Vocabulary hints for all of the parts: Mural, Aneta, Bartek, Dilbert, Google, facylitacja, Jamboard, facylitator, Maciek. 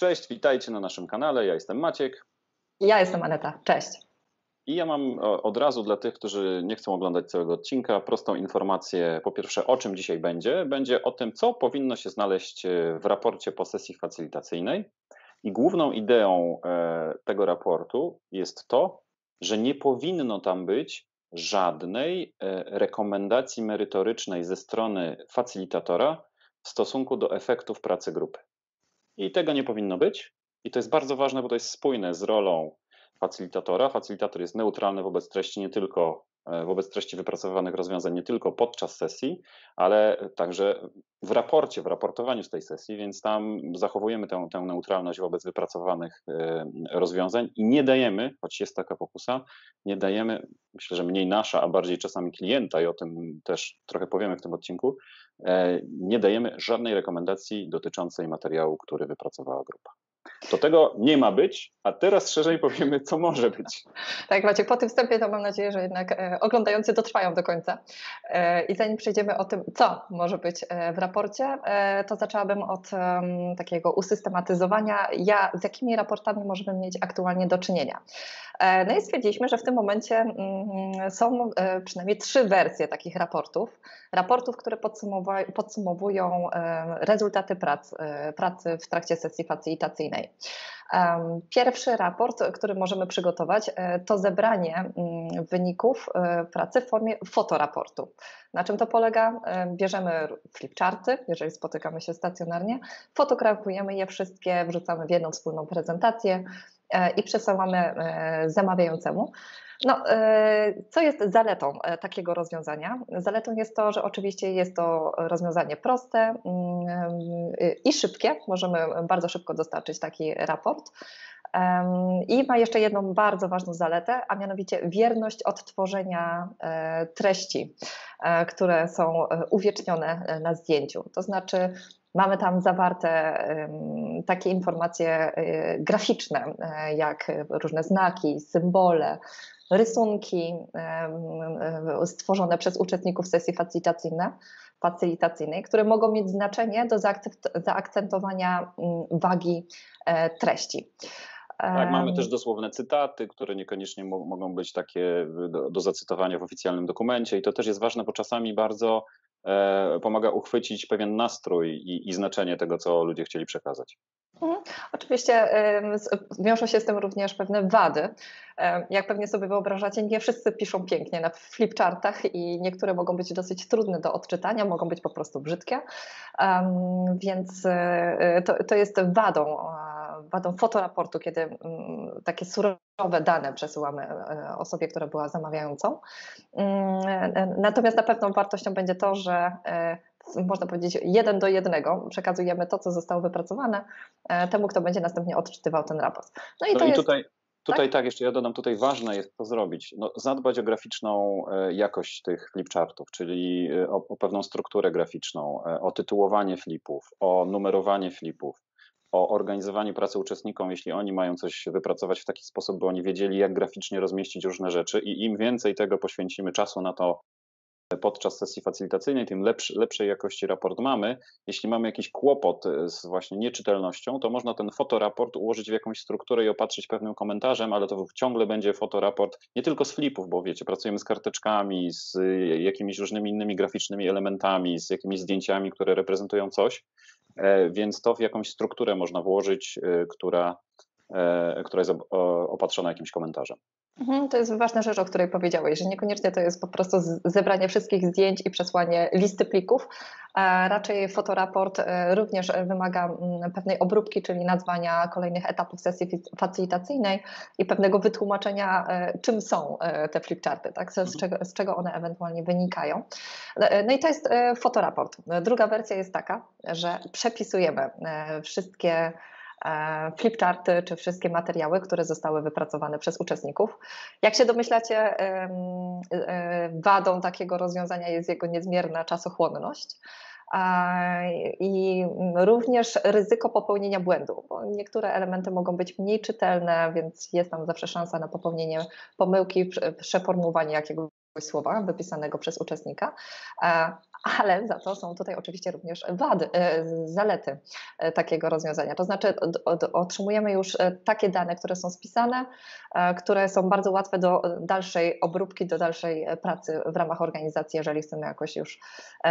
Cześć, witajcie na naszym kanale. Ja jestem Maciek. Ja jestem Aneta. Cześć. I ja mam od razu dla tych, którzy nie chcą oglądać całego odcinka, prostą informację. Po pierwsze, o czym dzisiaj będzie. Będzie o tym, co powinno się znaleźć w raporcie po sesji facylitacyjnej. I główną ideą tego raportu jest to, że nie powinno tam być żadnej rekomendacji merytorycznej ze strony facylitatora w stosunku do efektów pracy grupy. I tego nie powinno być. I to jest bardzo ważne, bo to jest spójne z rolą facylitatora. Facylitator jest neutralny wobec treści, nie tylko wobec treści wypracowywanych rozwiązań, nie tylko podczas sesji, ale także w raporcie, w raportowaniu z tej sesji, więc tam zachowujemy tę neutralność wobec wypracowanych rozwiązań i nie dajemy, choć jest taka pokusa, nie dajemy, myślę, że mniej nasza, a bardziej czasami klienta, i o tym też trochę powiemy w tym odcinku, nie dajemy żadnej rekomendacji dotyczącej materiału, który wypracowała grupa. To tego nie ma być, a teraz szerzej powiemy, co może być. Tak, Maciek, po tym wstępie to mam nadzieję, że jednak oglądający dotrwają do końca. I zanim przejdziemy o tym, co może być w raporcie, to zaczęłabym od takiego usystematyzowania, z jakimi raportami możemy mieć aktualnie do czynienia. No i stwierdziliśmy, że w tym momencie są przynajmniej 3 wersje takich raportów. Raportów, które podsumowują rezultaty pracy w trakcie sesji facylitacyjnej. Pierwszy raport, który możemy przygotować, to zebranie wyników pracy w formie fotoraportu. Na czym to polega? Bierzemy flipcharty, jeżeli spotykamy się stacjonarnie, fotografujemy je wszystkie, wrzucamy w jedną wspólną prezentację i przesyłamy zamawiającemu. No, co jest zaletą takiego rozwiązania? Zaletą jest to, że oczywiście jest to rozwiązanie proste i szybkie. Możemy bardzo szybko dostarczyć taki raport. I ma jeszcze jedną bardzo ważną zaletę, a mianowicie wierność odtworzenia treści, które są uwiecznione na zdjęciu. To znaczy mamy tam zawarte takie informacje graficzne, jak różne znaki, symbole, rysunki stworzone przez uczestników sesji facylitacyjnej, które mogą mieć znaczenie do zaakcentowania wagi treści. Tak, mamy też dosłowne cytaty, które niekoniecznie mogą być takie do zacytowania w oficjalnym dokumencie, i to też jest ważne, bo czasami bardzo pomaga uchwycić pewien nastrój i znaczenie tego, co ludzie chcieli przekazać. Oczywiście wiążą się z tym również pewne wady. Jak pewnie sobie wyobrażacie, nie wszyscy piszą pięknie na flipchartach i niektóre mogą być dosyć trudne do odczytania, mogą być po prostu brzydkie, więc to jest wadą fotoraportu, kiedy takie surowe dane przesyłamy osobie, która była zamawiającą. Natomiast na pewną wartością będzie to, że można powiedzieć 1:1 przekazujemy to, co zostało wypracowane temu, kto będzie następnie odczytywał ten raport. No i tutaj jeszcze ja dodam, tutaj ważne jest to zrobić, zadbać o graficzną jakość tych flipchartów, czyli o pewną strukturę graficzną, o tytułowanie flipów, o numerowanie flipów, o organizowaniu pracy uczestnikom, jeśli oni mają coś wypracować, w taki sposób, by oni wiedzieli, jak graficznie rozmieścić różne rzeczy, i im więcej tego poświęcimy czasu na to podczas sesji facylitacyjnej, tym lepszej jakości raport mamy. Jeśli mamy jakiś kłopot z właśnie nieczytelnością, to można ten fotoraport ułożyć w jakąś strukturę i opatrzyć pewnym komentarzem, ale to ciągle będzie fotoraport nie tylko z flipów, bo wiecie, pracujemy z karteczkami, z jakimiś różnymi innymi graficznymi elementami, z jakimiś zdjęciami, które reprezentują coś, więc to w jakąś strukturę można włożyć, która jest opatrzona jakimś komentarzem. To jest ważna rzecz, o której powiedziałeś, że niekoniecznie to jest po prostu zebranie wszystkich zdjęć i przesłanie listy plików. Raczej fotoraport również wymaga pewnej obróbki, czyli nazwania kolejnych etapów sesji facylitacyjnej i pewnego wytłumaczenia, czym są te flipcharty, tak? z czego one ewentualnie wynikają. No i to jest fotoraport. Druga wersja jest taka, że przepisujemy wszystkie flipcharty czy wszystkie materiały, które zostały wypracowane przez uczestników. Jak się domyślacie, wadą takiego rozwiązania jest jego niezmierna czasochłonność i również ryzyko popełnienia błędu, bo niektóre elementy mogą być mniej czytelne, więc jest tam zawsze szansa na popełnienie pomyłki, przeformułowanie jakiegoś słowa wypisanego przez uczestnika, ale za to są tutaj oczywiście również wady, zalety takiego rozwiązania. To znaczy otrzymujemy już takie dane, które są spisane, które są bardzo łatwe do dalszej obróbki, do dalszej pracy w ramach organizacji, jeżeli chcemy jakoś już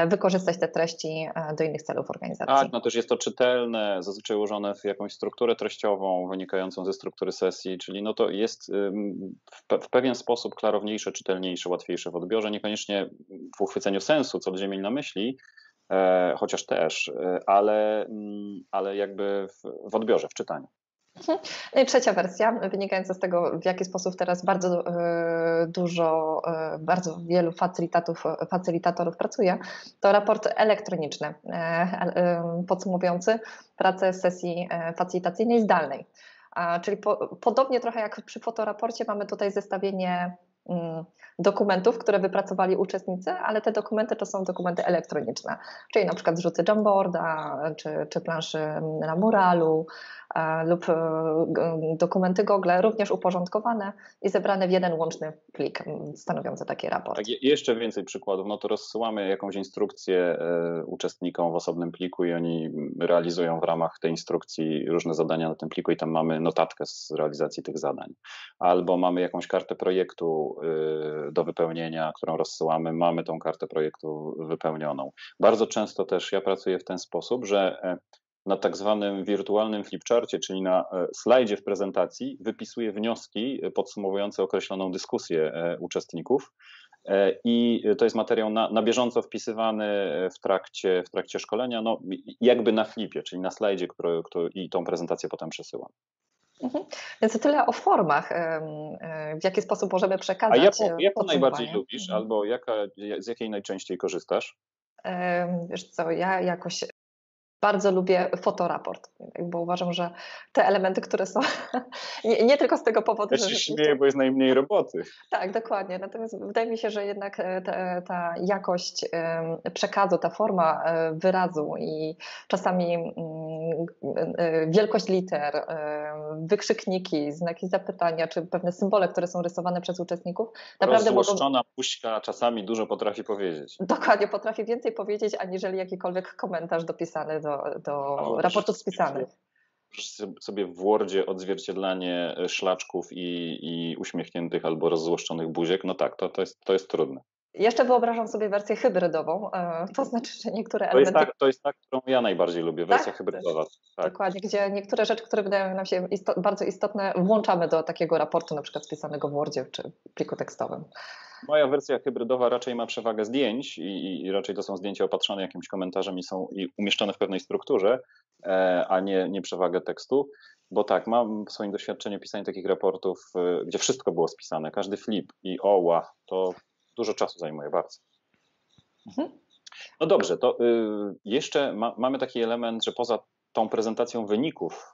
wykorzystać te treści do innych celów organizacji. Tak, no też jest to czytelne, zazwyczaj ułożone w jakąś strukturę treściową wynikającą ze struktury sesji, czyli no to jest w pewien sposób klarowniejsze, czytelniejsze, łatwiejsze w odbiorze, niekoniecznie w uchwyceniu sensu, co ludzie mieli na myśli, chociaż też, ale jakby w odbiorze, w czytaniu. No i trzecia wersja, wynikająca z tego, w jaki sposób teraz bardzo dużo, bardzo wielu facylitatorów pracuje, to raport elektroniczny, podsumowujący pracę sesji facylitacyjnej zdalnej. Czyli podobnie trochę jak przy fotoraporcie mamy tutaj zestawienie dokumentów, które wypracowali uczestnicy, ale te dokumenty to są dokumenty elektroniczne, czyli na przykład zrzuty Jamboarda, czy planszy na Muralu lub dokumenty Google, również uporządkowane i zebrane w jeden łączny plik stanowiący taki raport. Tak, jeszcze więcej przykładów, no to rozsyłamy jakąś instrukcję uczestnikom w osobnym pliku i oni realizują w ramach tej instrukcji różne zadania na tym pliku i tam mamy notatkę z realizacji tych zadań. Albo mamy jakąś kartę projektu do wypełnienia, którą rozsyłamy, mamy tą kartę projektu wypełnioną. Bardzo często też ja pracuję w ten sposób, że na tak zwanym wirtualnym flipcharcie, czyli na slajdzie w prezentacji, wypisuję wnioski podsumowujące określoną dyskusję uczestników i to jest materiał na bieżąco wpisywany w trakcie szkolenia, no jakby na flipie, czyli na slajdzie, i tą prezentację potem przesyłam. Mhm. Więc to tyle o formach, w jaki sposób możemy przekazać. A jaką najbardziej lubisz albo z jakiej najczęściej korzystasz? Wiesz co, ja jakoś bardzo lubię fotoraport, bo uważam, że te elementy, które są, nie tylko z tego powodu, że... Ja się śmieję, bo jest najmniej roboty. Tak, dokładnie, natomiast wydaje mi się, że jednak ta jakość przekazu, ta forma wyrazu i czasami wielkość liter, wykrzykniki, znaki zapytania, czy pewne symbole, które są rysowane przez uczestników, naprawdę rozłoszczona buźka czasami dużo potrafi powiedzieć. Dokładnie, potrafi więcej powiedzieć, aniżeli jakikolwiek komentarz dopisany do raportów spisanych. Sobie w Wordzie odzwierciedlanie szlaczków i uśmiechniętych albo rozzłoszczonych buziek, no tak, to jest trudne. Jeszcze wyobrażam sobie wersję hybrydową, to znaczy, że niektóre elementy... To jest tak, którą ja najbardziej lubię, wersja hybrydowa. Tak. Dokładnie, gdzie niektóre rzeczy, które wydają nam się bardzo istotne, włączamy do takiego raportu, na przykład spisanego w Wordzie czy pliku tekstowym. Moja wersja hybrydowa raczej ma przewagę zdjęć i raczej to są zdjęcia opatrzone jakimś komentarzem i umieszczone w pewnej strukturze, a nie przewagę tekstu. Bo tak, mam w swoim doświadczeniu pisania takich raportów, gdzie wszystko było spisane, każdy flip i oła, to... Dużo czasu zajmuje, bardzo. No dobrze, to jeszcze mamy taki element, że poza tą prezentacją wyników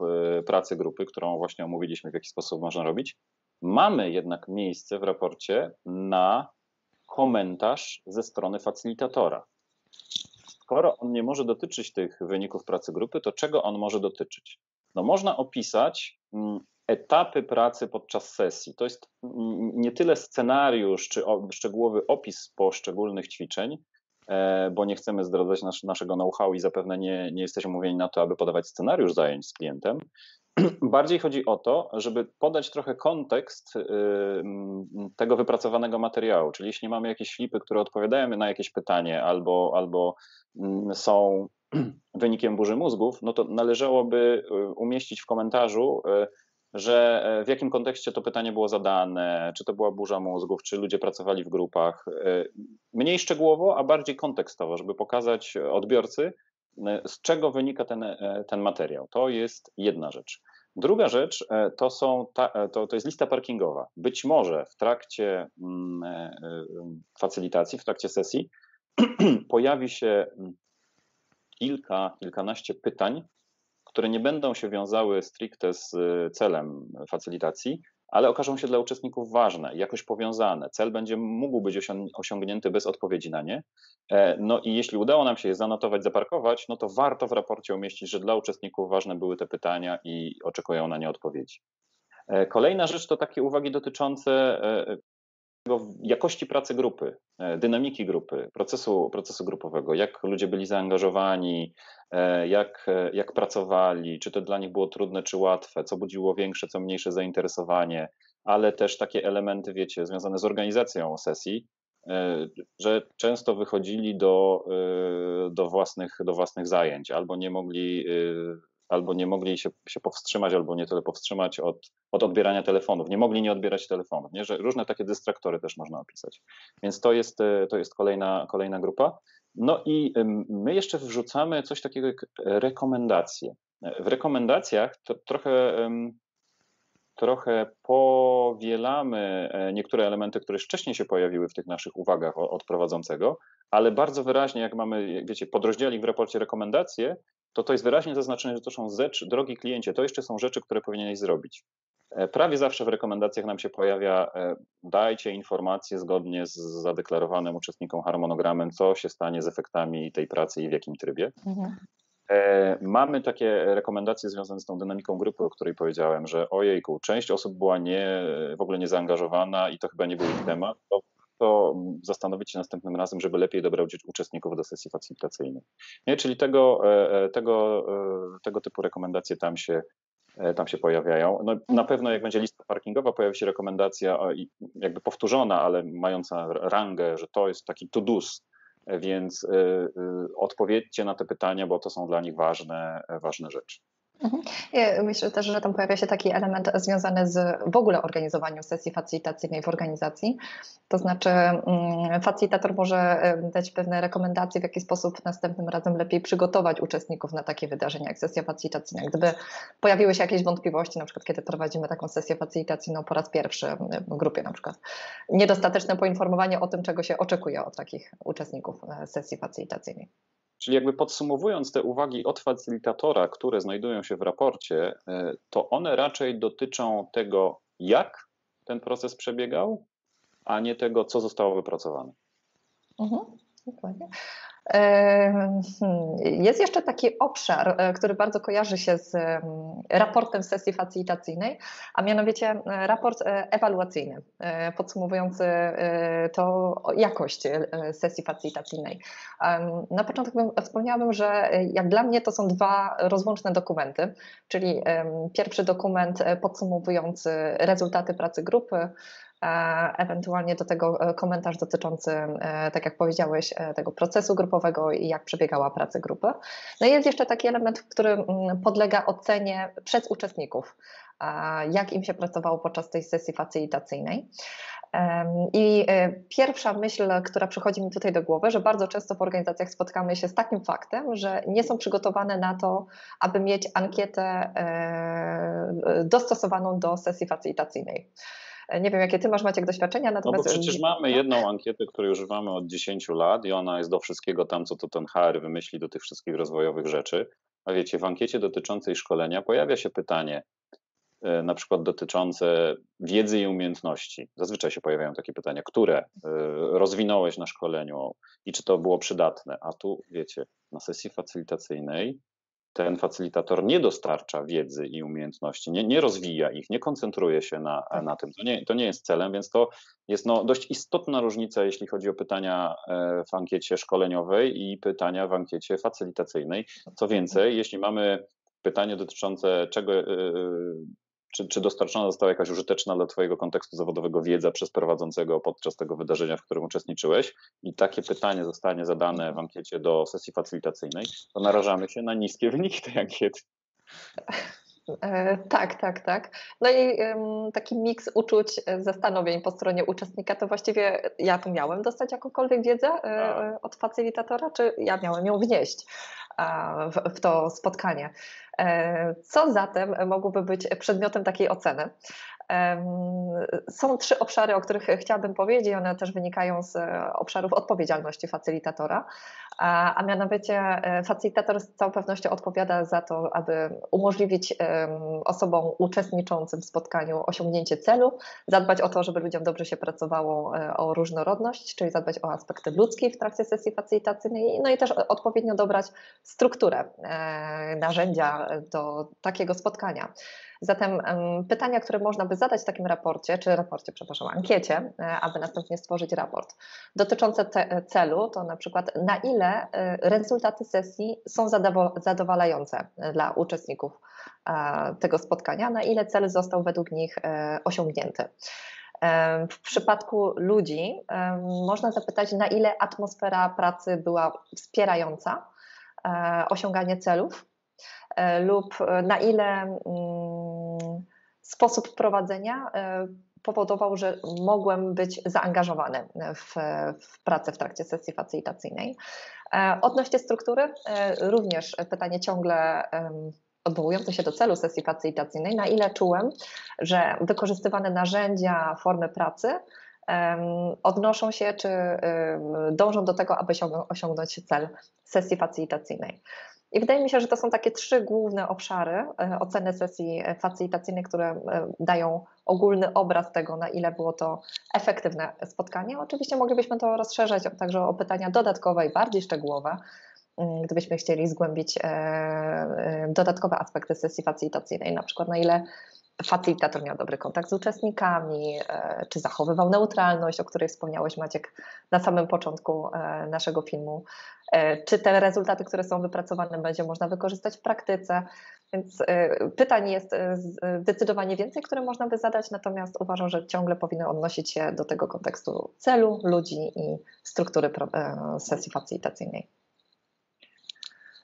pracy grupy, którą właśnie omówiliśmy, w jaki sposób można robić, mamy jednak miejsce w raporcie na komentarz ze strony facylitatora. Skoro on nie może dotyczyć tych wyników pracy grupy, to czego on może dotyczyć? No można opisać etapy pracy podczas sesji. To jest nie tyle scenariusz czy szczegółowy opis poszczególnych ćwiczeń, bo nie chcemy zdradzać naszego know-how i zapewne nie jesteśmy umówieni na to, aby podawać scenariusz zajęć z klientem. Bardziej chodzi o to, żeby podać trochę kontekst tego wypracowanego materiału, czyli jeśli mamy jakieś flipy, które odpowiadają na jakieś pytanie albo są wynikiem burzy mózgów, no to należałoby umieścić w komentarzu, że w jakim kontekście to pytanie było zadane, czy to była burza mózgów, czy ludzie pracowali w grupach. Mniej szczegółowo, a bardziej kontekstowo, żeby pokazać odbiorcy, z czego wynika ten materiał. To jest jedna rzecz. Druga rzecz to jest lista parkingowa. Być może w trakcie facylitacji, w trakcie sesji pojawi się kilkanaście pytań, które nie będą się wiązały stricte z celem facylitacji, ale okażą się dla uczestników ważne, jakoś powiązane. Cel będzie mógł być osiągnięty bez odpowiedzi na nie. No i jeśli udało nam się je zanotować, zaparkować, no to warto w raporcie umieścić, że dla uczestników ważne były te pytania i oczekują na nie odpowiedzi. Kolejna rzecz to takie uwagi dotyczące jakości pracy grupy, dynamiki grupy, procesu grupowego, jak ludzie byli zaangażowani, jak pracowali, czy to dla nich było trudne, czy łatwe, co budziło większe, co mniejsze zainteresowanie, ale też takie elementy, wiecie, związane z organizacją sesji, że często wychodzili do własnych zajęć, albo nie mogli się powstrzymać, albo nie tyle powstrzymać od odbierania telefonów. Nie mogli nie odbierać telefonów. Nie? Że różne takie dystraktory też można opisać. Więc to jest kolejna grupa. No i my jeszcze wrzucamy coś takiego jak rekomendacje. W rekomendacjach to trochę powielamy niektóre elementy, które wcześniej się pojawiły w tych naszych uwagach od prowadzącego, ale bardzo wyraźnie, jak mamy, wiecie, podrozdziałik w raporcie rekomendacje, to jest wyraźnie zaznaczone, że to są rzeczy, drogi kliencie, to jeszcze są rzeczy, które powinieneś zrobić. Prawie zawsze w rekomendacjach nam się pojawia, dajcie informacje zgodnie z zadeklarowanym uczestnikom harmonogramem, co się stanie z efektami tej pracy i w jakim trybie. Mhm. Mamy takie rekomendacje związane z tą dynamiką grupy, o której powiedziałem, że ojejku, część osób była w ogóle nie zaangażowana i to chyba nie był ich temat, to zastanowić się następnym razem, żeby lepiej dobrać uczestników do sesji facilitacyjnej. Nie? Czyli tego typu rekomendacje tam się pojawiają. No, na pewno jak będzie lista parkingowa, pojawi się rekomendacja jakby powtórzona, ale mająca rangę, że to jest taki to-dos, więc odpowiedzcie na te pytania, bo to są dla nich ważne rzeczy. Ja myślę też, że tam pojawia się taki element związany z w ogóle organizowaniem sesji facilitacyjnej w organizacji, to znaczy facilitator może dać pewne rekomendacje, w jaki sposób następnym razem lepiej przygotować uczestników na takie wydarzenia jak sesja facilitacyjna. Gdyby pojawiły się jakieś wątpliwości, na przykład kiedy prowadzimy taką sesję facilitacyjną po raz pierwszy w grupie, na przykład niedostateczne poinformowanie o tym, czego się oczekuje od takich uczestników sesji facilitacyjnej. Czyli jakby podsumowując te uwagi od facilitatora, które znajdują się w raporcie, to one raczej dotyczą tego, jak ten proces przebiegał, a nie tego, co zostało wypracowane. Mhm, dokładnie. Jest jeszcze taki obszar, który bardzo kojarzy się z raportem sesji facilitacyjnej, a mianowicie raport ewaluacyjny, podsumowujący to jakość sesji facilitacyjnej. Na początku wspomniałabym, że jak dla mnie to są dwa rozłączne dokumenty, czyli pierwszy dokument podsumowujący rezultaty pracy grupy, ewentualnie do tego komentarz dotyczący, tak jak powiedziałeś, tego procesu grupowego i jak przebiegała praca grupy. No i jest jeszcze taki element, który podlega ocenie przez uczestników, jak im się pracowało podczas tej sesji facilitacyjnej. I pierwsza myśl, która przychodzi mi tutaj do głowy, że bardzo często w organizacjach spotkamy się z takim faktem, że nie są przygotowane na to, aby mieć ankietę dostosowaną do sesji facilitacyjnej. Nie wiem, jakie ty masz, Maciek, doświadczenia. Natomiast... No bo przecież mamy jedną ankietę, której używamy od 10 lat i ona jest do wszystkiego tam, co to ten HR wymyśli, do tych wszystkich rozwojowych rzeczy. A wiecie, w ankiecie dotyczącej szkolenia pojawia się pytanie, na przykład dotyczące wiedzy i umiejętności. Zazwyczaj się pojawiają takie pytania, które rozwinąłeś na szkoleniu i czy to było przydatne. A tu, wiecie, na sesji facilitacyjnej ten facilitator nie dostarcza wiedzy i umiejętności, nie rozwija ich, nie koncentruje się na tym. To nie jest celem, więc to jest dość istotna różnica, jeśli chodzi o pytania w ankiecie szkoleniowej i pytania w ankiecie facilitacyjnej. Co więcej, jeśli mamy pytanie dotyczące czego, czy dostarczona została jakaś użyteczna dla twojego kontekstu zawodowego wiedza przez prowadzącego podczas tego wydarzenia, w którym uczestniczyłeś, i takie pytanie zostanie zadane w ankiecie do sesji facilitacyjnej, to narażamy się na niskie wyniki tej ankiety. Tak. No i taki miks uczuć, zastanowień po stronie uczestnika, to właściwie ja tu miałem dostać jakąkolwiek wiedzę od facilitatora, czy ja miałem ją wnieść w to spotkanie. Co zatem mogłoby być przedmiotem takiej oceny? Są trzy obszary, o których chciałabym powiedzieć, one też wynikają z obszarów odpowiedzialności facilitatora, a mianowicie facilitator z całą pewnością odpowiada za to, aby umożliwić osobom uczestniczącym w spotkaniu osiągnięcie celu, zadbać o to, żeby ludziom dobrze się pracowało, o różnorodność, czyli zadbać o aspekty ludzkie w trakcie sesji facilitacyjnej, no i też odpowiednio dobrać strukturę, narzędzia do takiego spotkania. Zatem pytania, które można by zadać w takim raporcie, czy ankiecie, aby następnie stworzyć raport dotyczące celu, to na przykład na ile rezultaty sesji są zadowalające dla uczestników tego spotkania, na ile cel został według nich osiągnięty. W przypadku ludzi można zapytać, na ile atmosfera pracy była wspierająca osiąganie celów lub na ile sposób prowadzenia powodował, że mogłem być zaangażowany w pracę w trakcie sesji facylitacyjnej. Odnośnie struktury również pytanie ciągle odwołujące się do celu sesji facylitacyjnej, na ile czułem, że wykorzystywane narzędzia, formy pracy odnoszą się czy dążą do tego, aby osiągnąć cel sesji facylitacyjnej. I wydaje mi się, że to są takie trzy główne obszary oceny sesji facylitacyjnej, które dają ogólny obraz tego, na ile było to efektywne spotkanie. Oczywiście moglibyśmy to rozszerzać także o pytania dodatkowe i bardziej szczegółowe, gdybyśmy chcieli zgłębić dodatkowe aspekty sesji facylitacyjnej, na przykład na ile facylitator miał dobry kontakt z uczestnikami, czy zachowywał neutralność, o której wspomniałeś, Maciek, na samym początku naszego filmu, czy te rezultaty, które są wypracowane, będzie można wykorzystać w praktyce. Więc pytań jest zdecydowanie więcej, które można by zadać, natomiast uważam, że ciągle powinny odnosić się do tego kontekstu celu, ludzi i struktury sesji facylitacyjnej.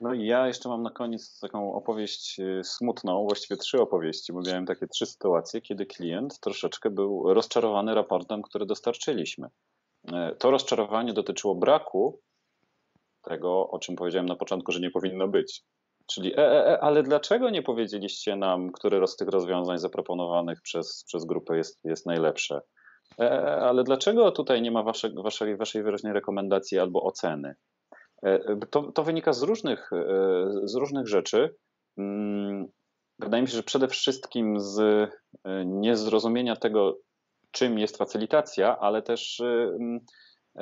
No i ja jeszcze mam na koniec taką opowieść smutną, właściwie trzy opowieści, bo miałem takie trzy sytuacje, kiedy klient troszeczkę był rozczarowany raportem, który dostarczyliśmy. To rozczarowanie dotyczyło braku tego, o czym powiedziałem na początku, że nie powinno być. Czyli ale dlaczego nie powiedzieliście nam, które z tych rozwiązań zaproponowanych przez grupę jest najlepsze? Ale dlaczego tutaj nie ma waszej wyraźnej rekomendacji albo oceny? To wynika z różnych rzeczy. Wydaje mi się, że przede wszystkim z niezrozumienia tego, czym jest facylitacja, ale też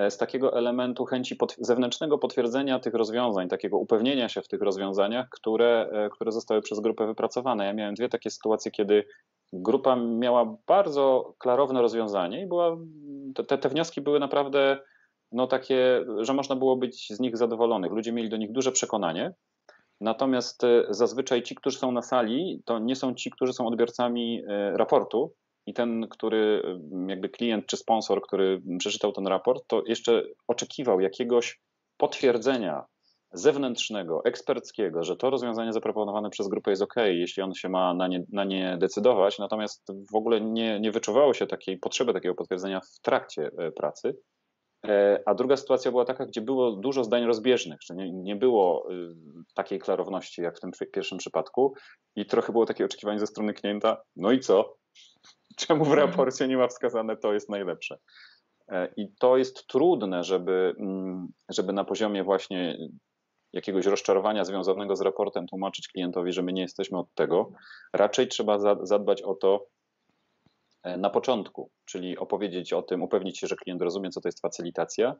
z takiego elementu chęci zewnętrznego potwierdzenia tych rozwiązań, takiego upewnienia się w tych rozwiązaniach, które zostały przez grupę wypracowane. Ja miałem dwie takie sytuacje, kiedy grupa miała bardzo klarowne rozwiązanie i te wnioski były naprawdę no takie, że można było być z nich zadowolonych. Ludzie mieli do nich duże przekonanie, natomiast zazwyczaj ci, którzy są na sali, to nie są ci, którzy są odbiorcami raportu i ten, który jakby klient czy sponsor, który przeczytał ten raport, to jeszcze oczekiwał jakiegoś potwierdzenia zewnętrznego, eksperckiego, że to rozwiązanie zaproponowane przez grupę jest ok, jeśli on się ma na nie decydować, natomiast w ogóle nie wyczuwało się takiej potrzeby takiego potwierdzenia w trakcie pracy. A druga sytuacja była taka, gdzie było dużo zdań rozbieżnych, że nie było takiej klarowności jak w tym pierwszym przypadku i trochę było takie oczekiwanie ze strony klienta, no i co? Czemu w raporcie nie ma wskazane, to jest najlepsze? I to jest trudne, żeby na poziomie właśnie jakiegoś rozczarowania związanego z raportem tłumaczyć klientowi, że my nie jesteśmy od tego. Raczej trzeba zadbać o to na początku, czyli opowiedzieć o tym, upewnić się, że klient rozumie, co to jest facylitacja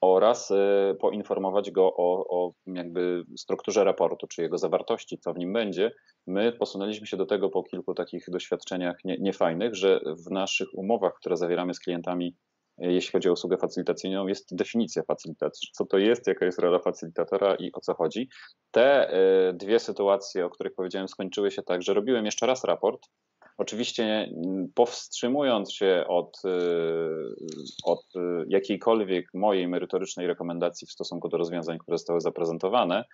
oraz poinformować go o jakby strukturze raportu, czy jego zawartości, co w nim będzie. My posunęliśmy się do tego po kilku takich doświadczeniach niefajnych, że w naszych umowach, które zawieramy z klientami, jeśli chodzi o usługę facylitacyjną, jest definicja facylitacji, co to jest, jaka jest rola facylitatora i o co chodzi. Te dwie sytuacje, o których powiedziałem, skończyły się tak, że robiłem jeszcze raz raport, oczywiście powstrzymując się od jakiejkolwiek mojej merytorycznej rekomendacji w stosunku do rozwiązań, które zostały zaprezentowane,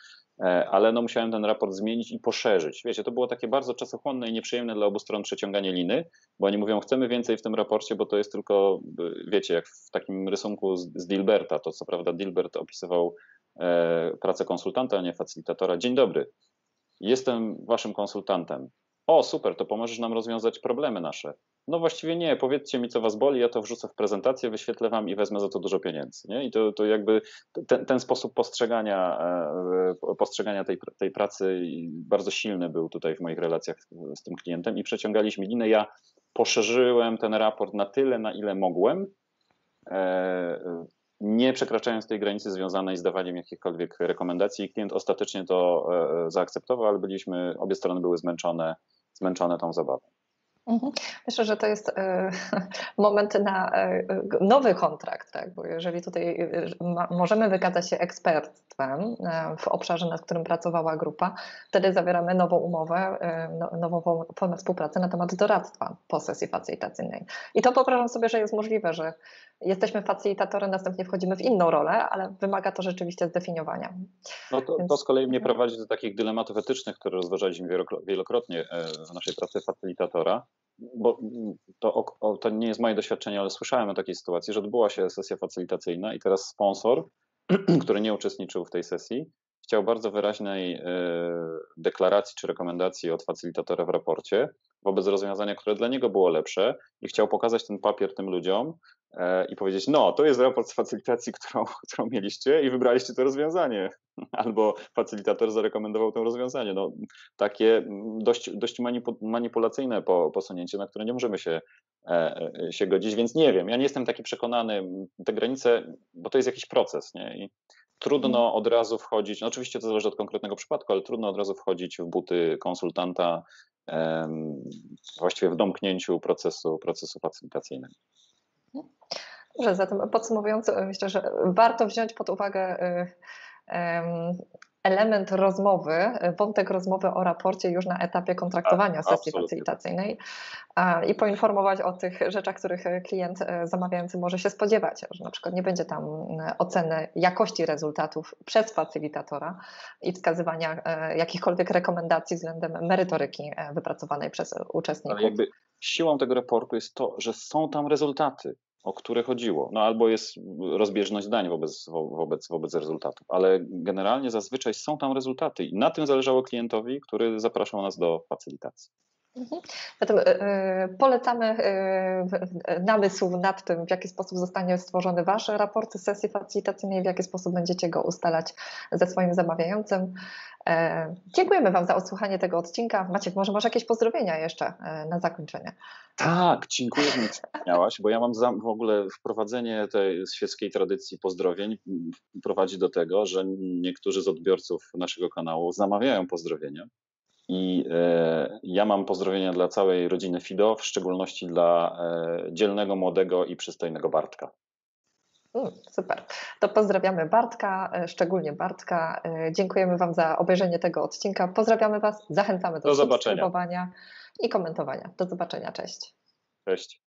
ale no musiałem ten raport zmienić i poszerzyć. Wiecie, to było takie bardzo czasochłonne i nieprzyjemne dla obu stron przeciąganie liny, bo oni mówią, chcemy więcej w tym raporcie, bo to jest tylko, wiecie, jak w takim rysunku z Dilberta, to co prawda Dilbert opisywał pracę konsultanta, a nie facylitatora. Dzień dobry, jestem waszym konsultantem. O, super, to pomożesz nam rozwiązać problemy nasze. No właściwie nie, powiedzcie mi, co was boli, ja to wrzucę w prezentację, wyświetlę wam i wezmę za to dużo pieniędzy. Nie? I to jakby ten sposób postrzegania tej pracy bardzo silny był tutaj w moich relacjach z tym klientem i przeciągaliśmy linę. Ja poszerzyłem ten raport na tyle, na ile mogłem, nie przekraczając tej granicy związanej z dawaniem jakichkolwiek rekomendacji. Klient ostatecznie to zaakceptował, ale obie strony były zmęczone zmęczone tą zabawą. Myślę, że to jest moment na nowy kontrakt, tak? Bo jeżeli tutaj możemy wykazać się ekspertstwem w obszarze, nad którym pracowała grupa, wtedy zawieramy nową umowę, nową formę współpracy na temat doradztwa po sesji facilitacyjnej. I to wyobrażam sobie, że jest możliwe, że jesteśmy facilitatorem, następnie wchodzimy w inną rolę, ale wymaga to rzeczywiście zdefiniowania. No to z kolei mnie prowadzi do takich dylematów etycznych, które rozważaliśmy wielokrotnie w naszej pracy facilitatora, bo to nie jest moje doświadczenie, ale słyszałem o takiej sytuacji, że odbyła się sesja facilitacyjna i teraz sponsor, który nie uczestniczył w tej sesji, chciał bardzo wyraźnej deklaracji czy rekomendacji od facilitatora w raporcie wobec rozwiązania, które dla niego było lepsze, i chciał pokazać ten papier tym ludziom i powiedzieć: no, to jest raport z facilitacji, którą mieliście i wybraliście to rozwiązanie. Albo facilitator zarekomendował to rozwiązanie. No, takie dość manipulacyjne posunięcie, na które nie możemy się godzić, więc nie wiem. Ja nie jestem taki przekonany. Te granice, bo to jest jakiś proces, nie? I trudno od razu wchodzić, no oczywiście to zależy od konkretnego przypadku, ale trudno od razu wchodzić w buty konsultanta, właściwie w domknięciu procesu facilitacyjnego. Dobrze, zatem podsumowując, myślę, że warto wziąć pod uwagę element rozmowy, wątek rozmowy o raporcie już na etapie kontraktowania sesji facilitacyjnej i poinformować o tych rzeczach, których klient zamawiający może się spodziewać, że na przykład nie będzie tam oceny jakości rezultatów przez facilitatora i wskazywania jakichkolwiek rekomendacji względem merytoryki wypracowanej przez uczestników. Ale jakby siłą tego raportu jest to, że są tam rezultaty, o które chodziło. No albo jest rozbieżność zdań wobec rezultatów, ale generalnie zazwyczaj są tam rezultaty i na tym zależało klientowi, który zapraszał nas do facylitacji. Zatem polecamy namysł nad tym, w jaki sposób zostanie stworzony wasz raport z sesji facilitacyjnej, w jaki sposób będziecie go ustalać ze swoim zamawiającym. Dziękujemy wam za odsłuchanie tego odcinka. Maciek, może jakieś pozdrowienia jeszcze na zakończenie? Tak, dziękuję, że mnie wspomniałaś, bo ja mam w ogóle wprowadzenie tej świeckiej tradycji pozdrowień prowadzi do tego, że niektórzy z odbiorców naszego kanału zamawiają pozdrowienia. I ja mam pozdrowienia dla całej rodziny Fido, w szczególności dla dzielnego, młodego i przystojnego Bartka. Super, to pozdrawiamy Bartka, szczególnie Bartka. Dziękujemy wam za obejrzenie tego odcinka. Pozdrawiamy was, zachęcamy do subskrybowania i komentowania. Do zobaczenia, cześć. Cześć.